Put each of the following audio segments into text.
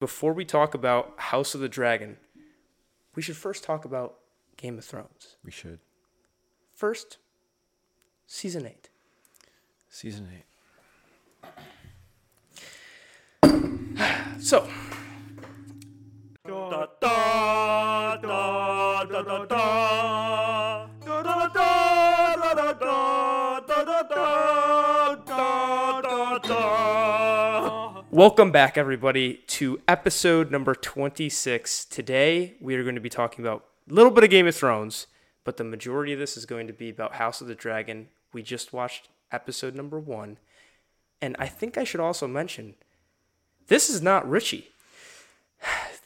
Before we talk about House of the Dragon, we should first talk about Game of Thrones. We should. First, Season 8. Season 8. So. Da, da, da, da, da, da. Welcome back, everybody, to episode number 26. Today, we are going to be talking about a little bit of Game of Thrones, but the majority of this is going to be about House of the Dragon. We just watched episode number 1, and I think I should also mention, this is not Richie.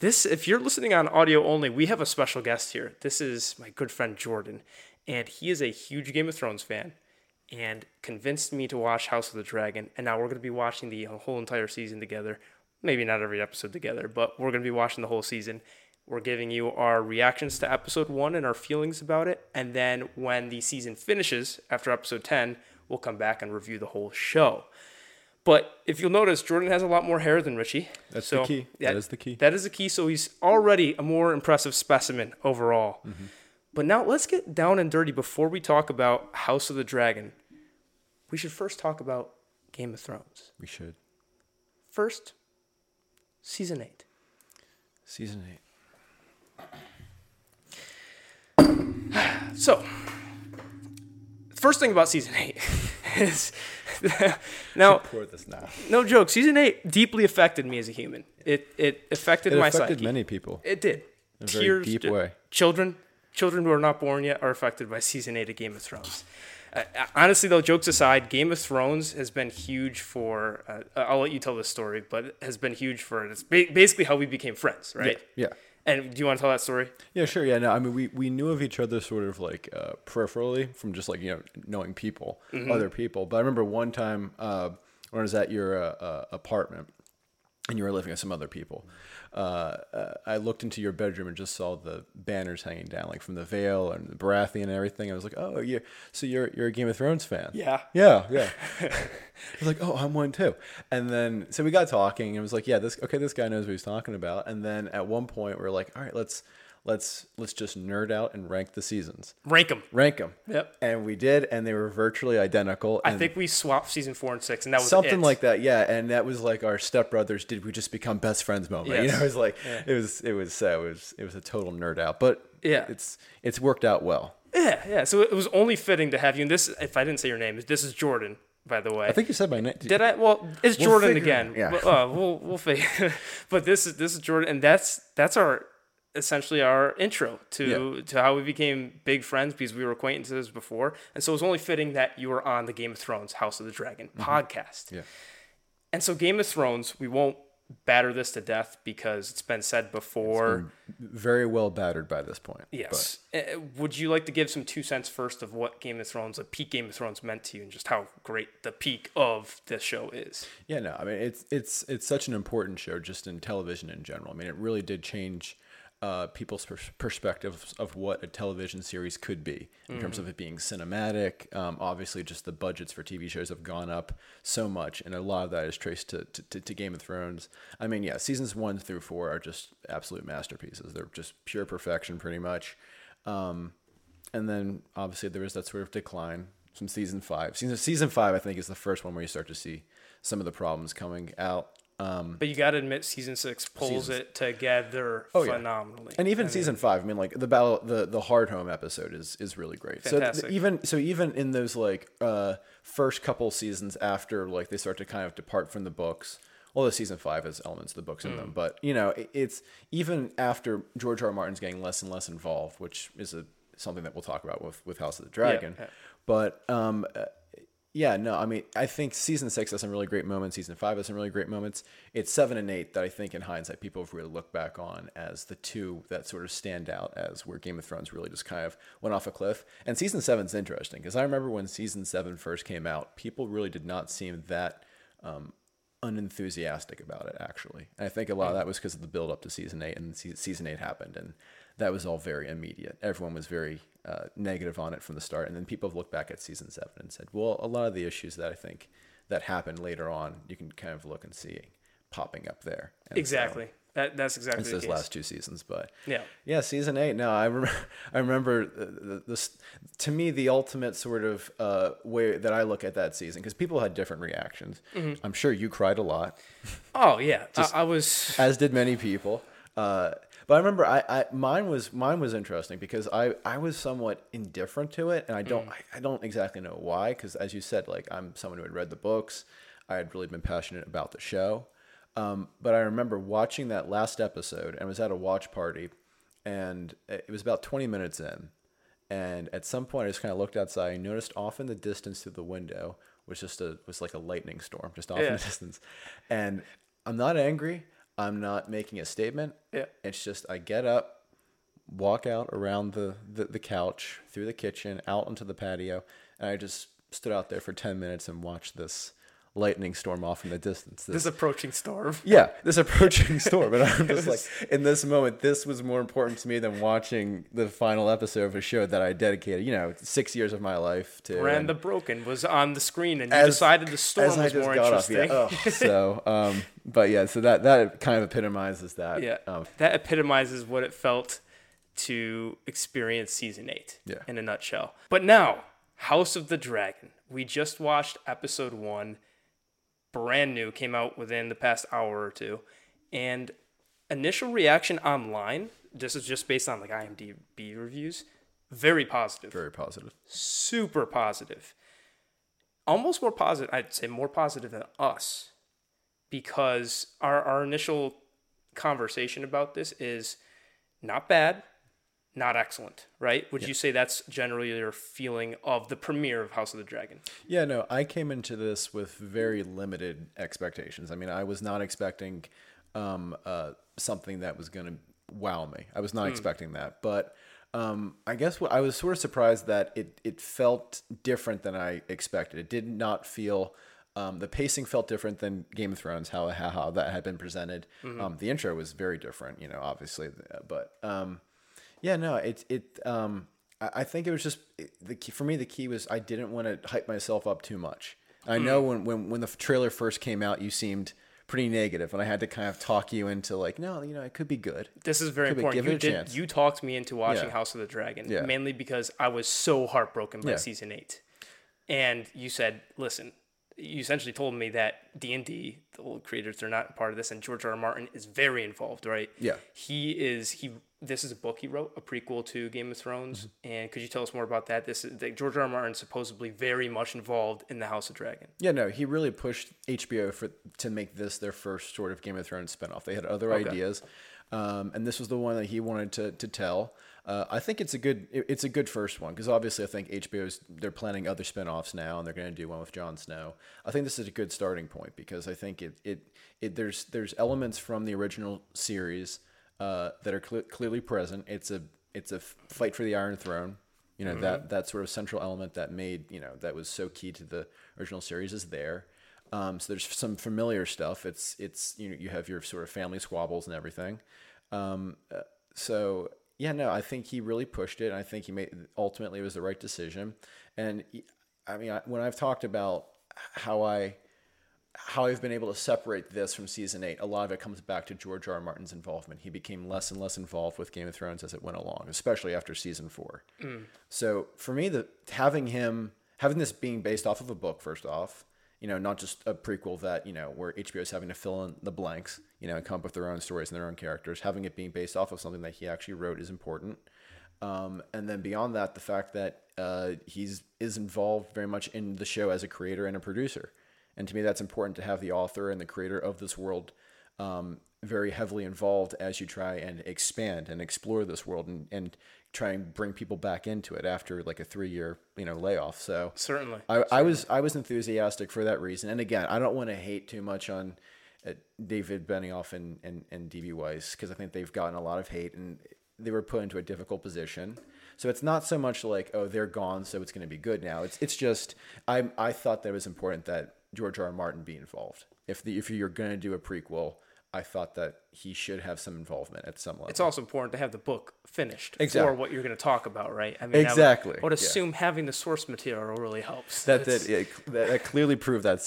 This, if you're listening on audio only, we have a special guest here. This is my good friend Jordan, and he is a huge Game of Thrones fan, and convinced me to watch House of the Dragon, and now we're going to be watching the whole entire season together. Maybe not every episode together, but we're going to be watching the whole season. We're giving you our reactions to episode 1 and our feelings about it, and then when the season finishes, after episode 10, we'll come back and review the whole show. But if you'll notice, Jordan has a lot more hair than Richie. That's the key. That is the key. That is the key, so he's already a more impressive specimen overall. Mm-hmm. But now let's get down and dirty before we talk about House of the Dragon. We should first talk about Game of Thrones. We should. First, Season 8. Season 8. So, first thing about Season 8 is... now, no joke, Season 8 deeply affected me as a human. It affected my psyche. It affected many people. It did. In a very deep way. Children who are not born yet are affected by Season 8 of Game of Thrones. Honestly, though, jokes aside, Game of Thrones has been huge for... I'll let you tell this story, but it has been huge for... It's basically how we became friends, right? Yeah. And do you want to tell that story? Yeah, sure. Yeah, no, I mean, we knew of each other sort of like peripherally from just like, you know, knowing people, mm-hmm. other people. But I remember one time when I was at your apartment and you were living with some other people, I looked into your bedroom and just saw the banners hanging down, like from the Vale and the Baratheon and everything. I was like, oh, yeah. So you're a Game of Thrones fan? Yeah. I was like, oh, I'm one too. And then, so we got talking and it was like, yeah, this guy knows what he's talking about. And then at one point we were like, all right, let's just nerd out and rank the seasons. Rank them. Yep. And we did, and they were virtually identical. I think we swapped season 4 and 6, and that was something like that. Yeah, and that was like our stepbrothers. Did we just become best friends moment? Yes. You know, it was like it was a total nerd out, but yeah, it's worked out well. Yeah. So it was only fitting to have you. And this, if I didn't say your name, this is Jordan, by the way. I think you said my name. Did I? Well, it's Jordan again. Yeah. But, we'll figure. But this is Jordan, and that's our. Essentially our intro to how we became big friends, because we were acquaintances before. And so it was only fitting that you were on the Game of Thrones House of the Dragon podcast. Yeah. And so Game of Thrones, we won't batter this to death because it's been said before. It's been very well battered by this point. Yes. But. Would you like to give some 2 cents first of what Game of Thrones, the peak Game of Thrones meant to you and just how great the peak of this show is? Yeah, no, I mean, it's such an important show just in television in general. I mean, it really did change people's perspectives of what a television series could be in mm-hmm. terms of it being cinematic. Obviously, just the budgets for TV shows have gone up so much, and a lot of that is traced to Game of Thrones. I mean, yeah, seasons 1 through 4 are just absolute masterpieces. They're just pure perfection, pretty much. And then, obviously, there was that sort of decline from season 5. Season 5, I think, is the first one where you start to see some of the problems coming out. But you got to admit, season 6 pulls it together phenomenally. Yeah. And even season 5, I mean, like the battle, the Hardhome episode is really great. Fantastic. So even in those like first couple seasons after like they start to kind of depart from the books, although season 5 has elements of the books in them, but you know, it's even after George R. R. Martin's getting less and less involved, which is something that we'll talk about with House of the Dragon. Yeah. But, yeah, no, I mean, I think season 6 has some really great moments. Season 5 has some really great moments. It's 7 and 8 that I think in hindsight people have really looked back on as the two that sort of stand out as where Game of Thrones really just kind of went off a cliff. And season 7's interesting because I remember when season 7 first came out, people really did not seem that unenthusiastic about it, actually. And I think a lot of that was because of the build up to season 8, and season 8 happened, and that was all very immediate. Everyone was very negative on it from the start. And then people have looked back at season 7 and said, well, a lot of the issues that I think that happened later on, you can kind of look and see popping up there. And exactly. So, that's exactly the case. It's those last 2 seasons, but yeah, season 8. No, I remember this, to me, the ultimate sort of way that I look at that season, because people had different reactions. Mm-hmm. I'm sure you cried a lot. Oh yeah. I was, as did many people. But I remember mine was interesting because I was somewhat indifferent to it, and I don't exactly know why, because as you said, like, I'm someone who had read the books. I had really been passionate about the show. But I remember watching that last episode, and I was at a watch party, and it was about 20 minutes in. And at some point I just kind of looked outside and noticed off in the distance through the window was just like a lightning storm just off in the distance. And I'm not angry. I'm not making a statement. Yeah. It's just I get up, walk out around the couch, through the kitchen, out onto the patio, and I just stood out there for 10 minutes and watched this lightning storm off in the distance. This approaching storm. Yeah, this approaching storm. And I'm just like, in this moment, this was more important to me than watching the final episode of a show that I dedicated, 6 years of my life to. Brand the Broken was on the screen, and you decided the storm was more interesting. So that kind of epitomizes that. Yeah, that epitomizes what it felt to experience season 8 in a nutshell. But now, House of the Dragon. We just watched episode 1. Brand new, came out within the past hour or two, and initial reaction online, this is just based on like IMDb reviews, very positive, super positive, almost more positive, I'd say more positive than us, because our initial conversation about this is not bad, not excellent, right? Would you say that's generally your feeling of the premiere of House of the Dragon? Yeah, no, I came into this with very limited expectations. I mean, I was not expecting something that was going to wow me. I was not expecting that. But I guess I was sort of surprised that it felt different than I expected. It did not feel... the pacing felt different than Game of Thrones, how that had been presented. Mm-hmm. The intro was very different, obviously. But... I think it was just the key was I didn't want to hype myself up too much. I know when the trailer first came out, you seemed pretty negative, and I had to kind of talk you into like, no, it could be good. This is very important. You talked me into watching House of the Dragon, mainly because I was so heartbroken by season 8, and you said, listen. You essentially told me that D&D, the old creators, they're not part of this, and George R. R. Martin is very involved, right? Yeah. This is a book he wrote, a prequel to Game of Thrones, mm-hmm. and could you tell us more about that? George R. R. Martin is supposedly very much involved in the House of Dragon. Yeah, no, he really pushed HBO to make this their first sort of Game of Thrones spinoff. They had other ideas, and this was the one that he wanted to tell. I think it's a good first one, because obviously I think HBO's, they're planning other spinoffs now, and they're going to do one with Jon Snow. I think this is a good starting point, because I think there's elements from the original series that are clearly present. It's a fight for the Iron Throne. You know, mm-hmm. that sort of central element that made, you know, that was so key to the original series is there. So there's some familiar stuff. It's you know, you have your sort of family squabbles and everything. So yeah, no, I think he really pushed it, and I think he ultimately it was the right decision. And I mean, when I've talked about how I've been able to separate this from season 8, a lot of it comes back to George R. R. Martin's involvement. He became less and less involved with Game of Thrones as it went along, especially after season 4. Mm. So for me, having this being based off of a book, first off, you know, not just a prequel that, you know, where HBO is having to fill in the blanks, you know, and come up with their own stories and their own characters, having it being based off of something that he actually wrote is important. And then beyond that, the fact that he is involved very much in the show as a creator and a producer. And to me, that's important to have the author and the creator of this world very heavily involved as you try and expand and explore this world and try and bring people back into it after like a 3-year, you know, layoff. So certainly, I was enthusiastic for that reason. And again, I don't want to hate too much on David Benioff and D.B. Weiss, because I think they've gotten a lot of hate and they were put into a difficult position. So it's not so much like, oh, they're gone, so it's going to be good now. It's just I thought that it was important that George R. R. Martin be involved. If you're going to do a prequel, I thought that he should have some involvement at some level. It's also important to have the book finished exactly. For what you're going to talk about, right? I mean, exactly. I would assume having the source material really helps. That clearly proved that.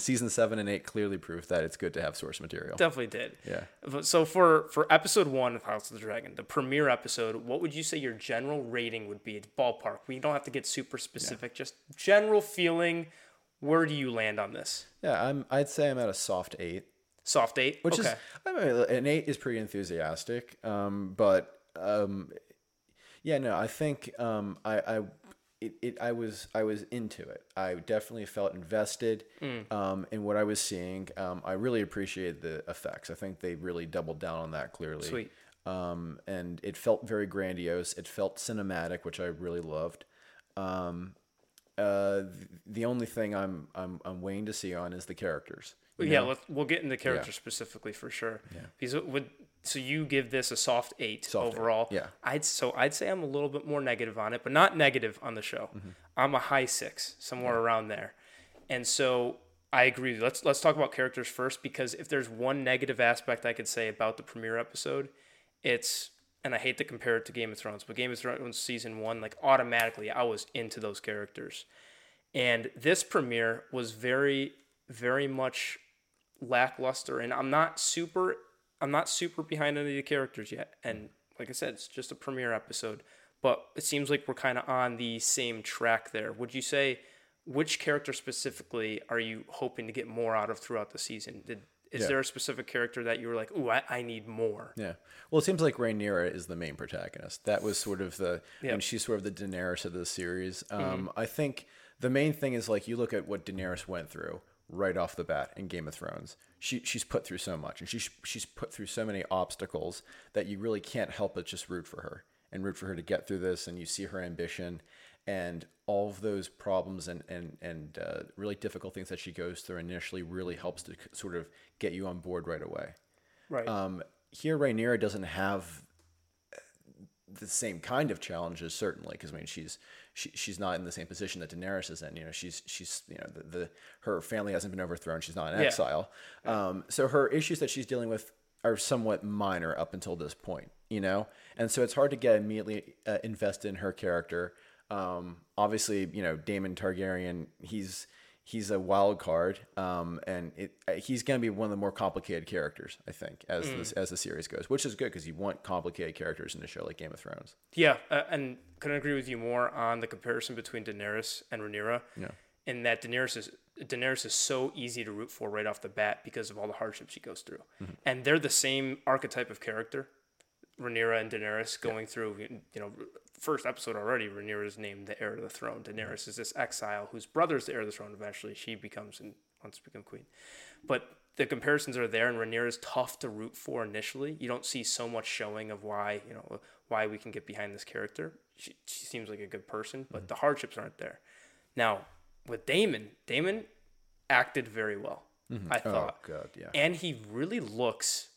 Season 7 and 8 clearly proved that it's good to have source material. Definitely did. Yeah. So for episode 1 of House of the Dragon, the premiere episode, what would you say your general rating would be? It's ballpark. We don't have to get super specific. Yeah. Just general feeling. Where do you land on this? Yeah, I'd say I'm at a soft 8. Soft 8, which okay. is I mean, an 8 is pretty enthusiastic, I think I was into it. I definitely felt invested in what I was seeing. I really appreciated the effects. I think they really doubled down on that clearly. Sweet. And it felt very grandiose. It felt cinematic, which I really loved. The only thing I'm waiting to see on is the characters. Yeah, we'll get into characters specifically for sure. Yeah. Because so you give this a soft 8 overall. 8. Yeah. I'd say I'm a little bit more negative on it, but not negative on the show. Mm-hmm. I'm a high 6, somewhere around there. And so I agree. Let's talk about characters first, because if there's one negative aspect I could say about the premiere episode, it's, and I hate to compare it to Game of Thrones, but Game of Thrones season 1, like automatically I was into those characters. And this premiere was very, very much lackluster, and I'm not super behind any of the characters yet, and like I said, it's just a premiere episode, but it seems like we're kind of on the same track there. Would you say, which character specifically are you hoping to get more out of throughout the season? Is there a specific character that you were like, ooh, I need more? Yeah. Well, it seems like Rhaenyra is the main protagonist. That was sort of the, I mean, she's sort of the Daenerys of the series. I think the main thing is, like, you look at what Daenerys went through right off the bat in Game of Thrones. She's put through so much, and she's put through so many obstacles that you really can't help but just root for her to get through this. And you see her ambition and all of those problems and really difficult things that she goes through initially really helps to sort of get you on board right away. Right. Here, Rhaenyra doesn't have the same kind of challenges, certainly, because I mean she's not in the same position that Daenerys is in. You know, she's you know her family hasn't been overthrown. She's not in exile. Yeah. So her issues that she's dealing with are somewhat minor up until this point. You know, and so it's hard to get immediately invested in her character. Obviously, you know, Daemon Targaryen. He's a wild card, and he's going to be one of the more complicated characters, I think, as the series goes, which is good because you want complicated characters in a show like Game of Thrones. Yeah, and couldn't agree with you more on the comparison between Daenerys and Rhaenyra. Yeah, in that Daenerys is so easy to root for right off the bat because of all the hardships she goes through, and they're the same archetype of character. Rhaenyra and Daenerys going through, you know, first episode already, Rhaenyra is named the heir to the throne. Daenerys is this exile whose brother's the heir to the throne. Eventually, she becomes queen. But the comparisons are there, and Rhaenyra's tough to root for initially. You don't see so much showing of why, you know, why we can get behind this character. She seems like a good person, but the hardships aren't there. Now, with Daemon acted very well, I thought. Oh, God, yeah. And he really looks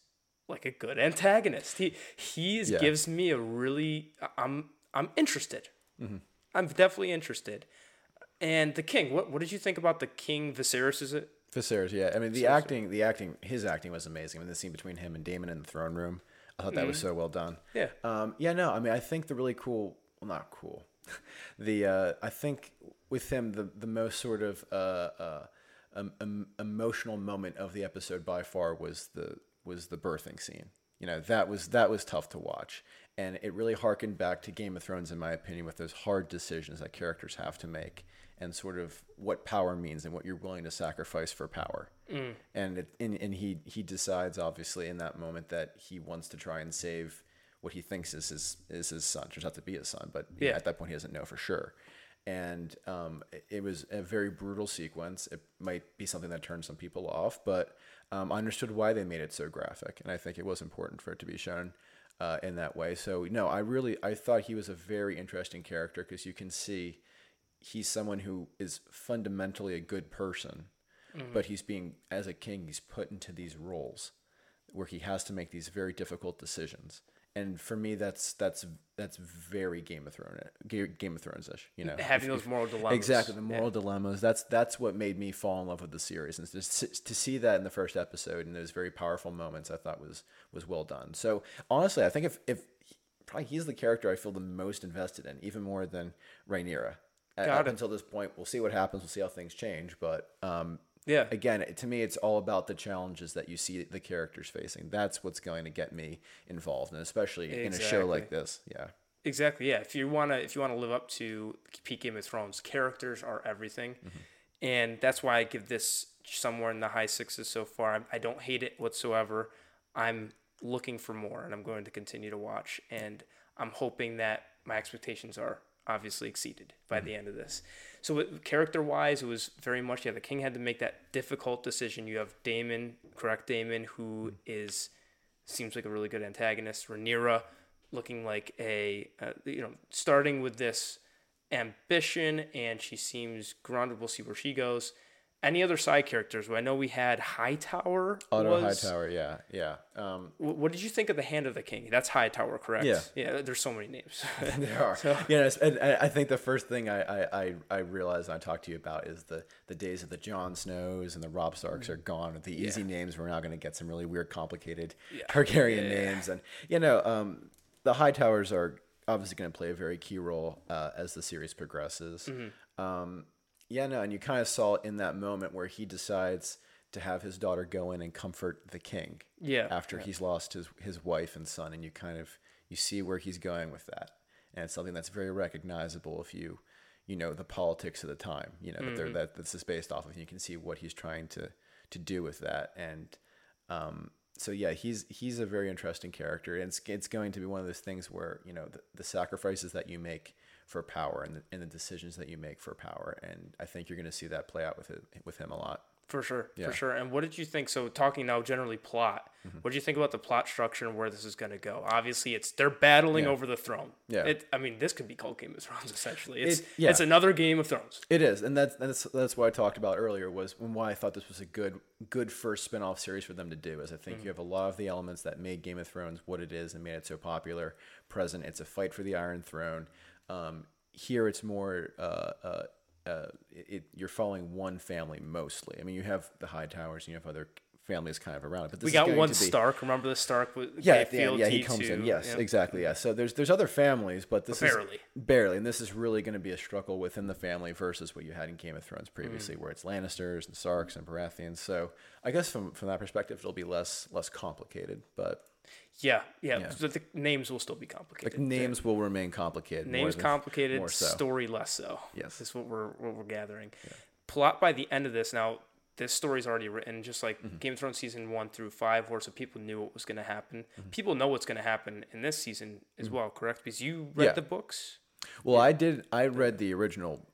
like a good antagonist. He gives me a really... I'm interested. Mm-hmm. I'm definitely interested. And the king, what did you think about the king? Viserys, is it? Viserys, yeah. I mean, his acting was amazing. I mean, the scene between him and Daemon in the throne room, I thought that was so well done. Yeah. I think the really cool, well, not cool. I think with him, the most sort of emotional moment of the episode by far was the birthing scene. You know, that was tough to watch. And it really harkened back to Game of Thrones, in my opinion, with those hard decisions that characters have to make, and sort of what power means and what you're willing to sacrifice for power. Mm. And he decides, obviously, in that moment that he wants to try and save what he thinks is his son. It turns out to be his son, but at that point he doesn't know for sure. And it was a very brutal sequence. It might be something that turned some people off, but I understood why they made it so graphic, and I think it was important for it to be shown in that way. So no, I thought he was a very interesting character, because you can see he's someone who is fundamentally a good person, but he's being, as a king, he's put into these roles where he has to make these very difficult decisions. And for me, that's very Game of Thrones-ish. You know, having those moral dilemmas. Exactly, the moral dilemmas. That's what made me fall in love with the series, and just to see that in the first episode and those very powerful moments, I thought was well done. So honestly, I think if probably he's the character I feel the most invested in, even more than Rhaenyra. Up until this point, we'll see what happens. We'll see how things change, but. Again, to me, it's all about the challenges that you see the characters facing. That's what's going to get me involved, and especially in a show like this. Yeah. Exactly. Yeah. If you wanna live up to peak Game of Thrones, characters are everything, and that's why I give this somewhere in the high sixes so far. I don't hate it whatsoever. I'm looking for more, and I'm going to continue to watch, and I'm hoping that my expectations are obviously exceeded by the end of this. So character-wise, it was very much, the king had to make that difficult decision. You have Daemon, who seems like a really good antagonist. Rhaenyra looking like starting with this ambition, and she seems grounded. We'll see where she goes. Any other side characters? Well, I know we had Hightower. Otto Hightower, yeah. What did you think of the Hand of the King? That's Hightower, correct? Yeah. There's so many names. There are. So. Yeah, and I think the first thing I realized, and I talked to you about, is the days of the Jon Snows and the Robb Starks are gone. The easy names, we're now going to get some really weird, complicated Targaryen names, and the Hightowers are obviously going to play a very key role as the series progresses. And you kind of saw in that moment where he decides to have his daughter go in and comfort the king. Yeah. After he's lost his wife and son, and you kind of see where he's going with that, and it's something that's very recognizable if you know the politics of the time. You know that this is based off of. You can see what he's trying to do with that, and he's a very interesting character, and it's going to be one of those things where the sacrifices that you make for power and the decisions that you make for power. And I think you're going to see that play out with him a lot. For sure. Yeah. For sure. And what did you think? So talking now generally plot, what did you think about the plot structure and where this is going to go? Obviously they're battling over the throne. Yeah. This could be called Game of Thrones, essentially. It's another Game of Thrones. It is. And that's what I talked about earlier, was why I thought this was a good first spinoff series for them to do, is I think you have a lot of the elements that made Game of Thrones what it is and made it so popular present. It's a fight for the Iron Throne. Here it's more, you're following one family mostly. I mean, you have the Hightowers and you have other families kind of around it, but we got one Stark. Remember the Stark? He comes in. Yes, exactly. Yeah. So there's other families, but this barely. And this is really going to be a struggle within the family versus what you had in Game of Thrones previously, where it's Lannisters and Starks and Baratheons. So I guess from that perspective, it'll be less complicated, but. Yeah. So the names will still be complicated. Like names will remain complicated. Names complicated, more so. Story less so. Yes, is what we're gathering. Yeah. Plot by the end of this. Now this story's already written, just like Game of Thrones season 1 through 5, where so people knew what was going to happen. People know what's going to happen in this season as well, correct? Because you read the books. Well, I read the original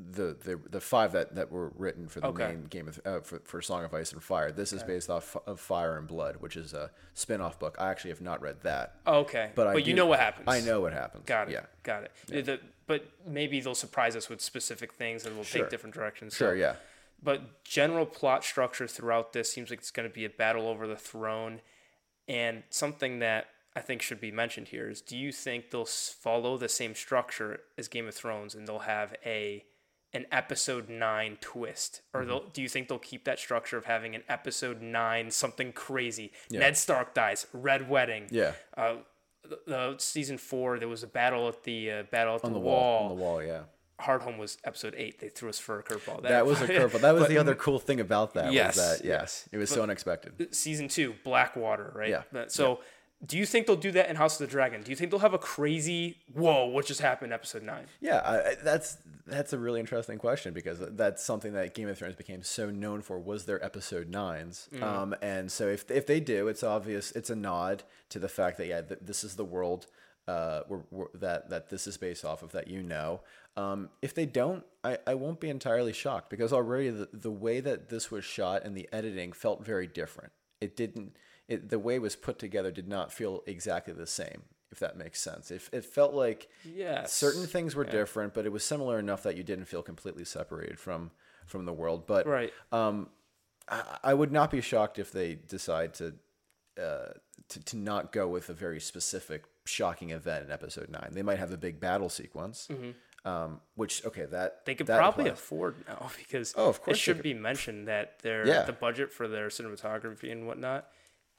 the five that were written for the main game of for Song of Ice and Fire. This is based off of Fire and Blood, which is a spin-off book. I actually have not read that. Okay, but you know what happens. I know what happens. Got it. Yeah. Got it. Yeah. But maybe they'll surprise us with specific things, and we'll take different directions. Sure. So. Yeah. But general plot structure throughout this seems like it's going to be a battle over the throne, and something that I think should be mentioned here is: do you think they'll follow the same structure as Game of Thrones, and they'll have an episode 9 twist, or do you think they'll keep that structure of having an episode 9 something crazy? Yeah. Ned Stark dies, Red Wedding. Yeah. The season 4 there was a battle at the wall. On the wall, yeah. Hardhome was episode 8. They threw us for a curveball. That was a curveball. That was the other cool thing about that. Yes. Was that, yes. It was so unexpected. Season 2, Blackwater, right? Yeah. So do you think they'll do that in House of the Dragon? Do you think they'll have a crazy, whoa, what just happened episode 9? Yeah, that's a really interesting question, because that's something that Game of Thrones became so known for, was their episode 9s. Mm. And so if they do, it's obvious, it's a nod to the fact that, this is the world that this is based off of, that if they don't, I won't be entirely shocked, because already the way that this was shot and the editing felt very different. The way it was put together did not feel exactly the same, if that makes sense. If it felt like certain things were different, but it was similar enough that you didn't feel completely separated from the world. But I would not be shocked if they decide to not go with a very specific shocking event in episode 9. They might have a big battle sequence. Mm-hmm. They could probably afford now, because it should be mentioned that the budget for their cinematography and whatnot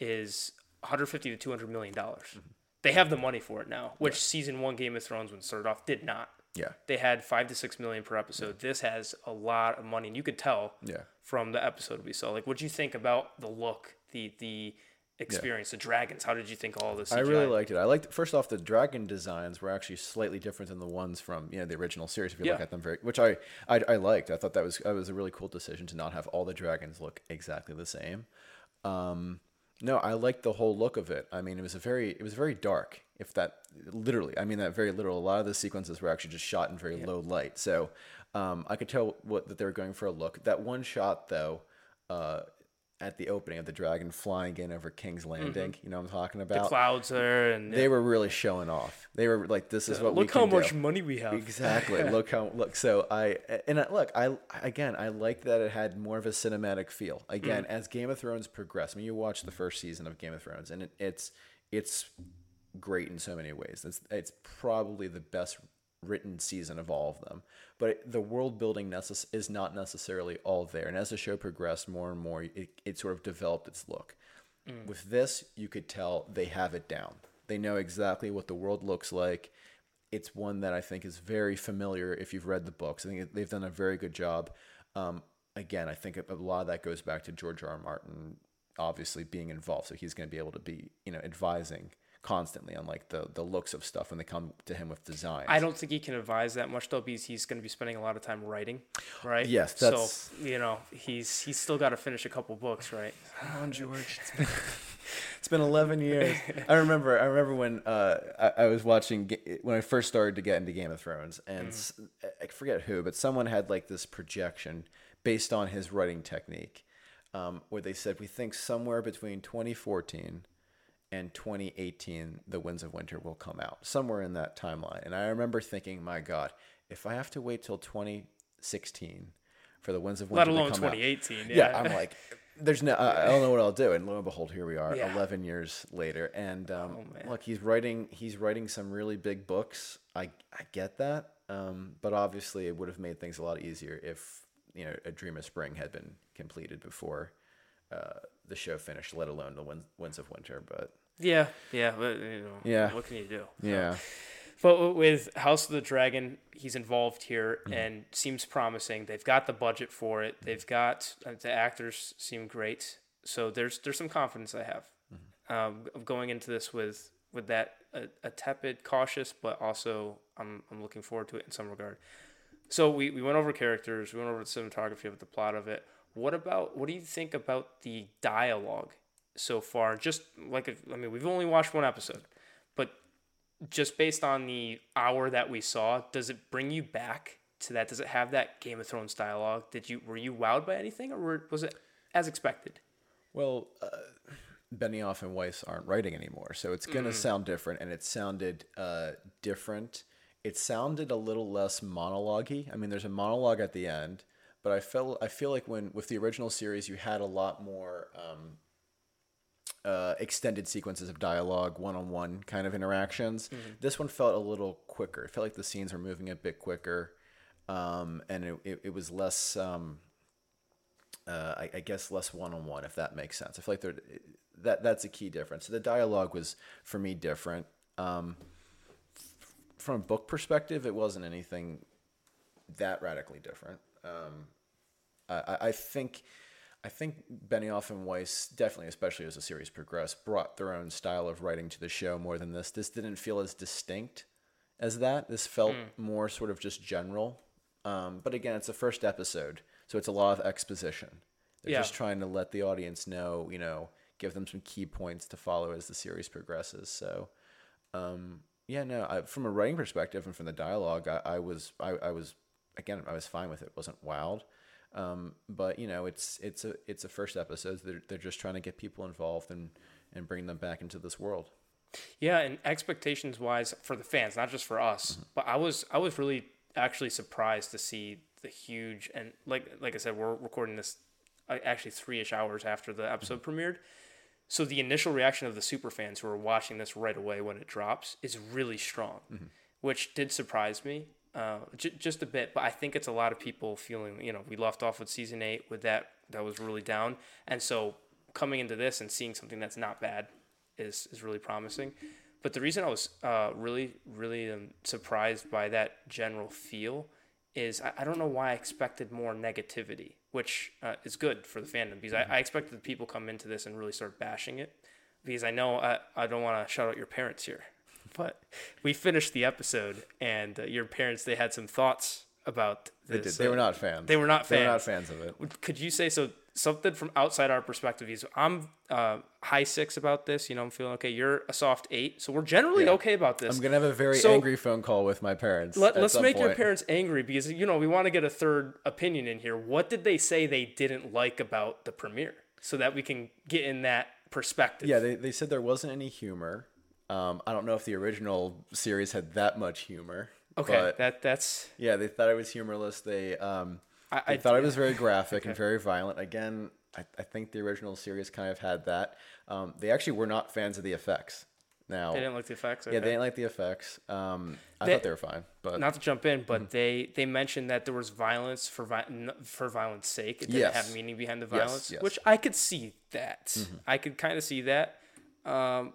is $150 to $200 million. Mm-hmm. They have the money for it now, which season 1 Game of Thrones, when it started off, did not. Yeah. They had $5 to $6 million per episode. Yeah. This has a lot of money, and you could tell from the episode we saw. Like, what'd you think about the look, the experience, the dragons? How did you think all this? I really liked it. I liked, first off, the dragon designs were actually slightly different than the ones from the original series. If you look at them, which I liked. I thought that was a really cool decision to not have all the dragons look exactly the same. No, I liked the whole look of it. I mean, it was very dark. If that literally, I mean that very literal. A lot of the sequences were actually just shot in very low light, so I could tell that they were going for a look. That one shot though. At the opening of the dragon flying in over King's Landing, you know what I'm talking about? The clouds there, and they were really showing off. They were like, "This is what we can do. Look how much money we have." Exactly. Look. So I liked that it had more of a cinematic feel. Again, as Game of Thrones progressed, you watch the first season of Game of Thrones, and it's great in so many ways. It's probably the best written season of all of them, but the world building is not necessarily all there, and as the show progressed more and more, it sort of developed its look. With this, you could tell they have it down. They know exactly what the world looks like. It's one that I think is very familiar if you've read the books. I think they've done a very good job. Again, I think a lot of that goes back to George R. R. Martin obviously being involved, so he's going to be able to be advising constantly on like the looks of stuff when they come to him with design. I don't think he can advise that much though, because he's going to be spending a lot of time writing, right? Yes, that's... So he's still got to finish a couple books, right? Come on, George. It's been 11 years. I remember when I was watching, when I first started to get into Game of Thrones, and I forget who, but someone had like this projection based on his writing technique, where they said we think somewhere between 2014 and 2018, The Winds of Winter will come out, somewhere in that timeline. And I remember thinking, my God, if I have to wait till 2016 for The Winds of Winter to come out. Let alone 2018. I'm like, there's no, I don't know what I'll do. And lo and behold, here we are, 11 years later. And look, he's writing some really big books. I get that. But obviously it would have made things a lot easier if, A Dream of Spring had been completed before the show finished, let alone The Winds of Winter. But what can you do? Yeah. But with House of the Dragon, he's involved here and seems promising. They've got the budget for it. They've got the actors seem great. So there's some confidence I have going into this with that a tepid, cautious, but also I'm looking forward to it in some regard. So we went over characters, we went over the cinematography of the plot of it. What do you think about the dialogue so far? Just we've only watched one episode, but just based on the hour that we saw, does it bring you back to that? Does it have that Game of Thrones dialogue? Were you wowed by anything, or was it as expected? Well, Benioff and Weiss aren't writing anymore, so it's going to sound different, and it sounded different. It sounded a little less monologue-y. I mean, there's a monologue at the end, but I feel like with the original series, you had a lot more extended sequences of dialogue, one-on-one kind of interactions. Mm-hmm. This one felt a little quicker. It felt like the scenes were moving a bit quicker, and it was less, I guess, less one-on-one, if that makes sense. I feel like that's a key difference. So the dialogue was, for me, different. From a book perspective, it wasn't anything that radically different. I think Benioff and Weiss, definitely, especially as the series progressed, brought their own style of writing to the show more than this. This didn't feel as distinct as that. This felt more sort of just general. But again, it's the first episode, so it's a lot of exposition. They're just trying to let the audience know, give them some key points to follow as the series progresses. So, from a writing perspective and from the dialogue, I was fine with it. It wasn't wild, but it's a first episode. So they're just trying to get people involved and bring them back into this world. Yeah, and expectations wise for the fans, not just for us, mm-hmm. but I was really actually surprised to see the huge, and like I said, we're recording this actually 3-ish hours after the episode mm-hmm. premiered. So the initial reaction of the super fans who are watching this right away when it drops is really strong, mm-hmm. which did surprise me just a bit. But I think it's a lot of people feeling, we left off with season 8 with that was really down. And so coming into this and seeing something that's not bad is really promising. But the reason I was really, really surprised by that general feel is I don't know why I expected more negativity, which is good for the fandom, because I expected the people come into this and really start bashing it, because I know I don't want to shout out your parents here, but we finished the episode and your parents, they had some thoughts about this. They did. They were not fans. They were not fans of it. Could you say so? Something from outside our perspective is I'm high 6 about this. I'm feeling okay. You're a soft 8. So we're generally okay about this. I'm going to have a very angry phone call with my parents. Let's make your parents angry, because, we want to get a third opinion in here. What did they say they didn't like about the premiere, so that we can get in that perspective? Yeah, they said there wasn't any humor. I don't know if the original series had that much humor. Okay, that's... Yeah, they thought it was humorless. They... I thought it was very graphic and very violent. Again, I think the original series kind of had that. They actually were not fans of the effects. Now they didn't like the effects. Okay. Yeah, they didn't like the effects. I thought they were fine, but not to jump in, but mm-hmm. they mentioned that there was violence for violence sake. It didn't have meaning behind the violence, yes. Which I could see that. Mm-hmm. I could kind of see that. But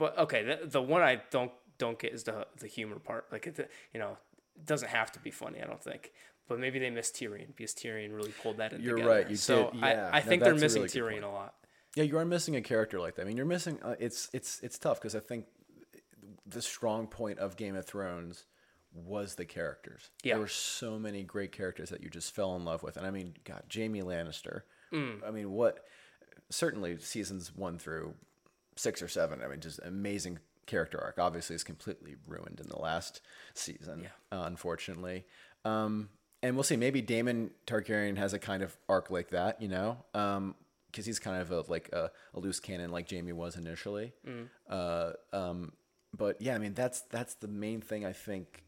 okay, the one I don't get is the humor part. Like it, it doesn't have to be funny, I don't think. But maybe they missed Tyrion, because Tyrion really pulled that in together. You're right. You so did, yeah. I think they're missing really Tyrion a lot. Yeah, you are missing a character like that. I mean, you're missing... it's tough, because I think the strong point of Game of Thrones was the characters. Yeah. There were so many great characters that you just fell in love with. And I mean, God, Jaime Lannister. I mean, what... Certainly seasons 1 through 6 or 7, I mean, just amazing character arc. Obviously, it's completely ruined in the last season, unfortunately. And we'll see, maybe Daemon Targaryen has a kind of arc like that, because he's kind of a loose cannon like Jaime was initially. But yeah, I mean, that's the main thing I think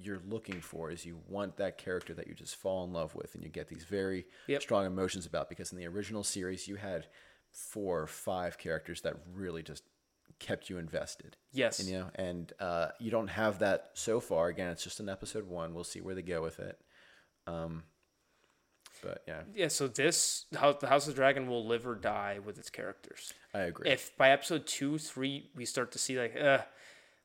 you're looking for, is you want that character that you just fall in love with and you get these very strong emotions about, because in the original series, you had 4 or 5 characters that really just kept you invested. Yes. And you don't have that so far. Again, it's just in episode 1. We'll see where they go with it. But yeah. Yeah, so the House of the Dragon will live or die with its characters. I agree. If by episode 2, 3, we start to see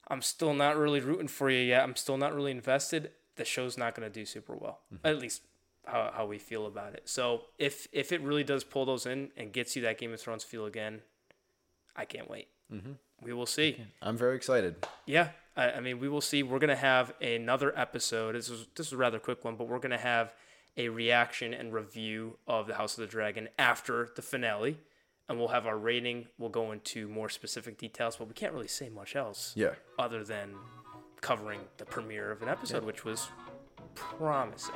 I'm still not really rooting for you yet, I'm still not really invested, the show's not going to do super well. Mm-hmm. At least how we feel about it. So if it really does pull those in and gets you that Game of Thrones feel again, I can't wait. Mm-hmm. We will see. I'm very excited. Yeah. I mean, we will see. We're going to have another episode. This is a rather quick one, but we're going to have a reaction and review of the House of the Dragon after the finale. And we'll have our rating. We'll go into more specific details, but we can't really say much else other than covering the premiere of an episode, which was promising.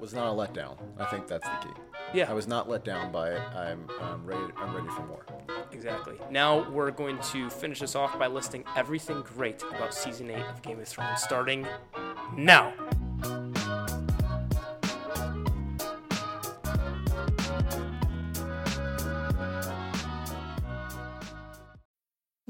Was not a letdown. I think that's the key. Yeah. I was not let down by it. I'm ready for more. Exactly. Now we're going to finish this off by listing everything great about Season 8 of Game of Thrones, starting now.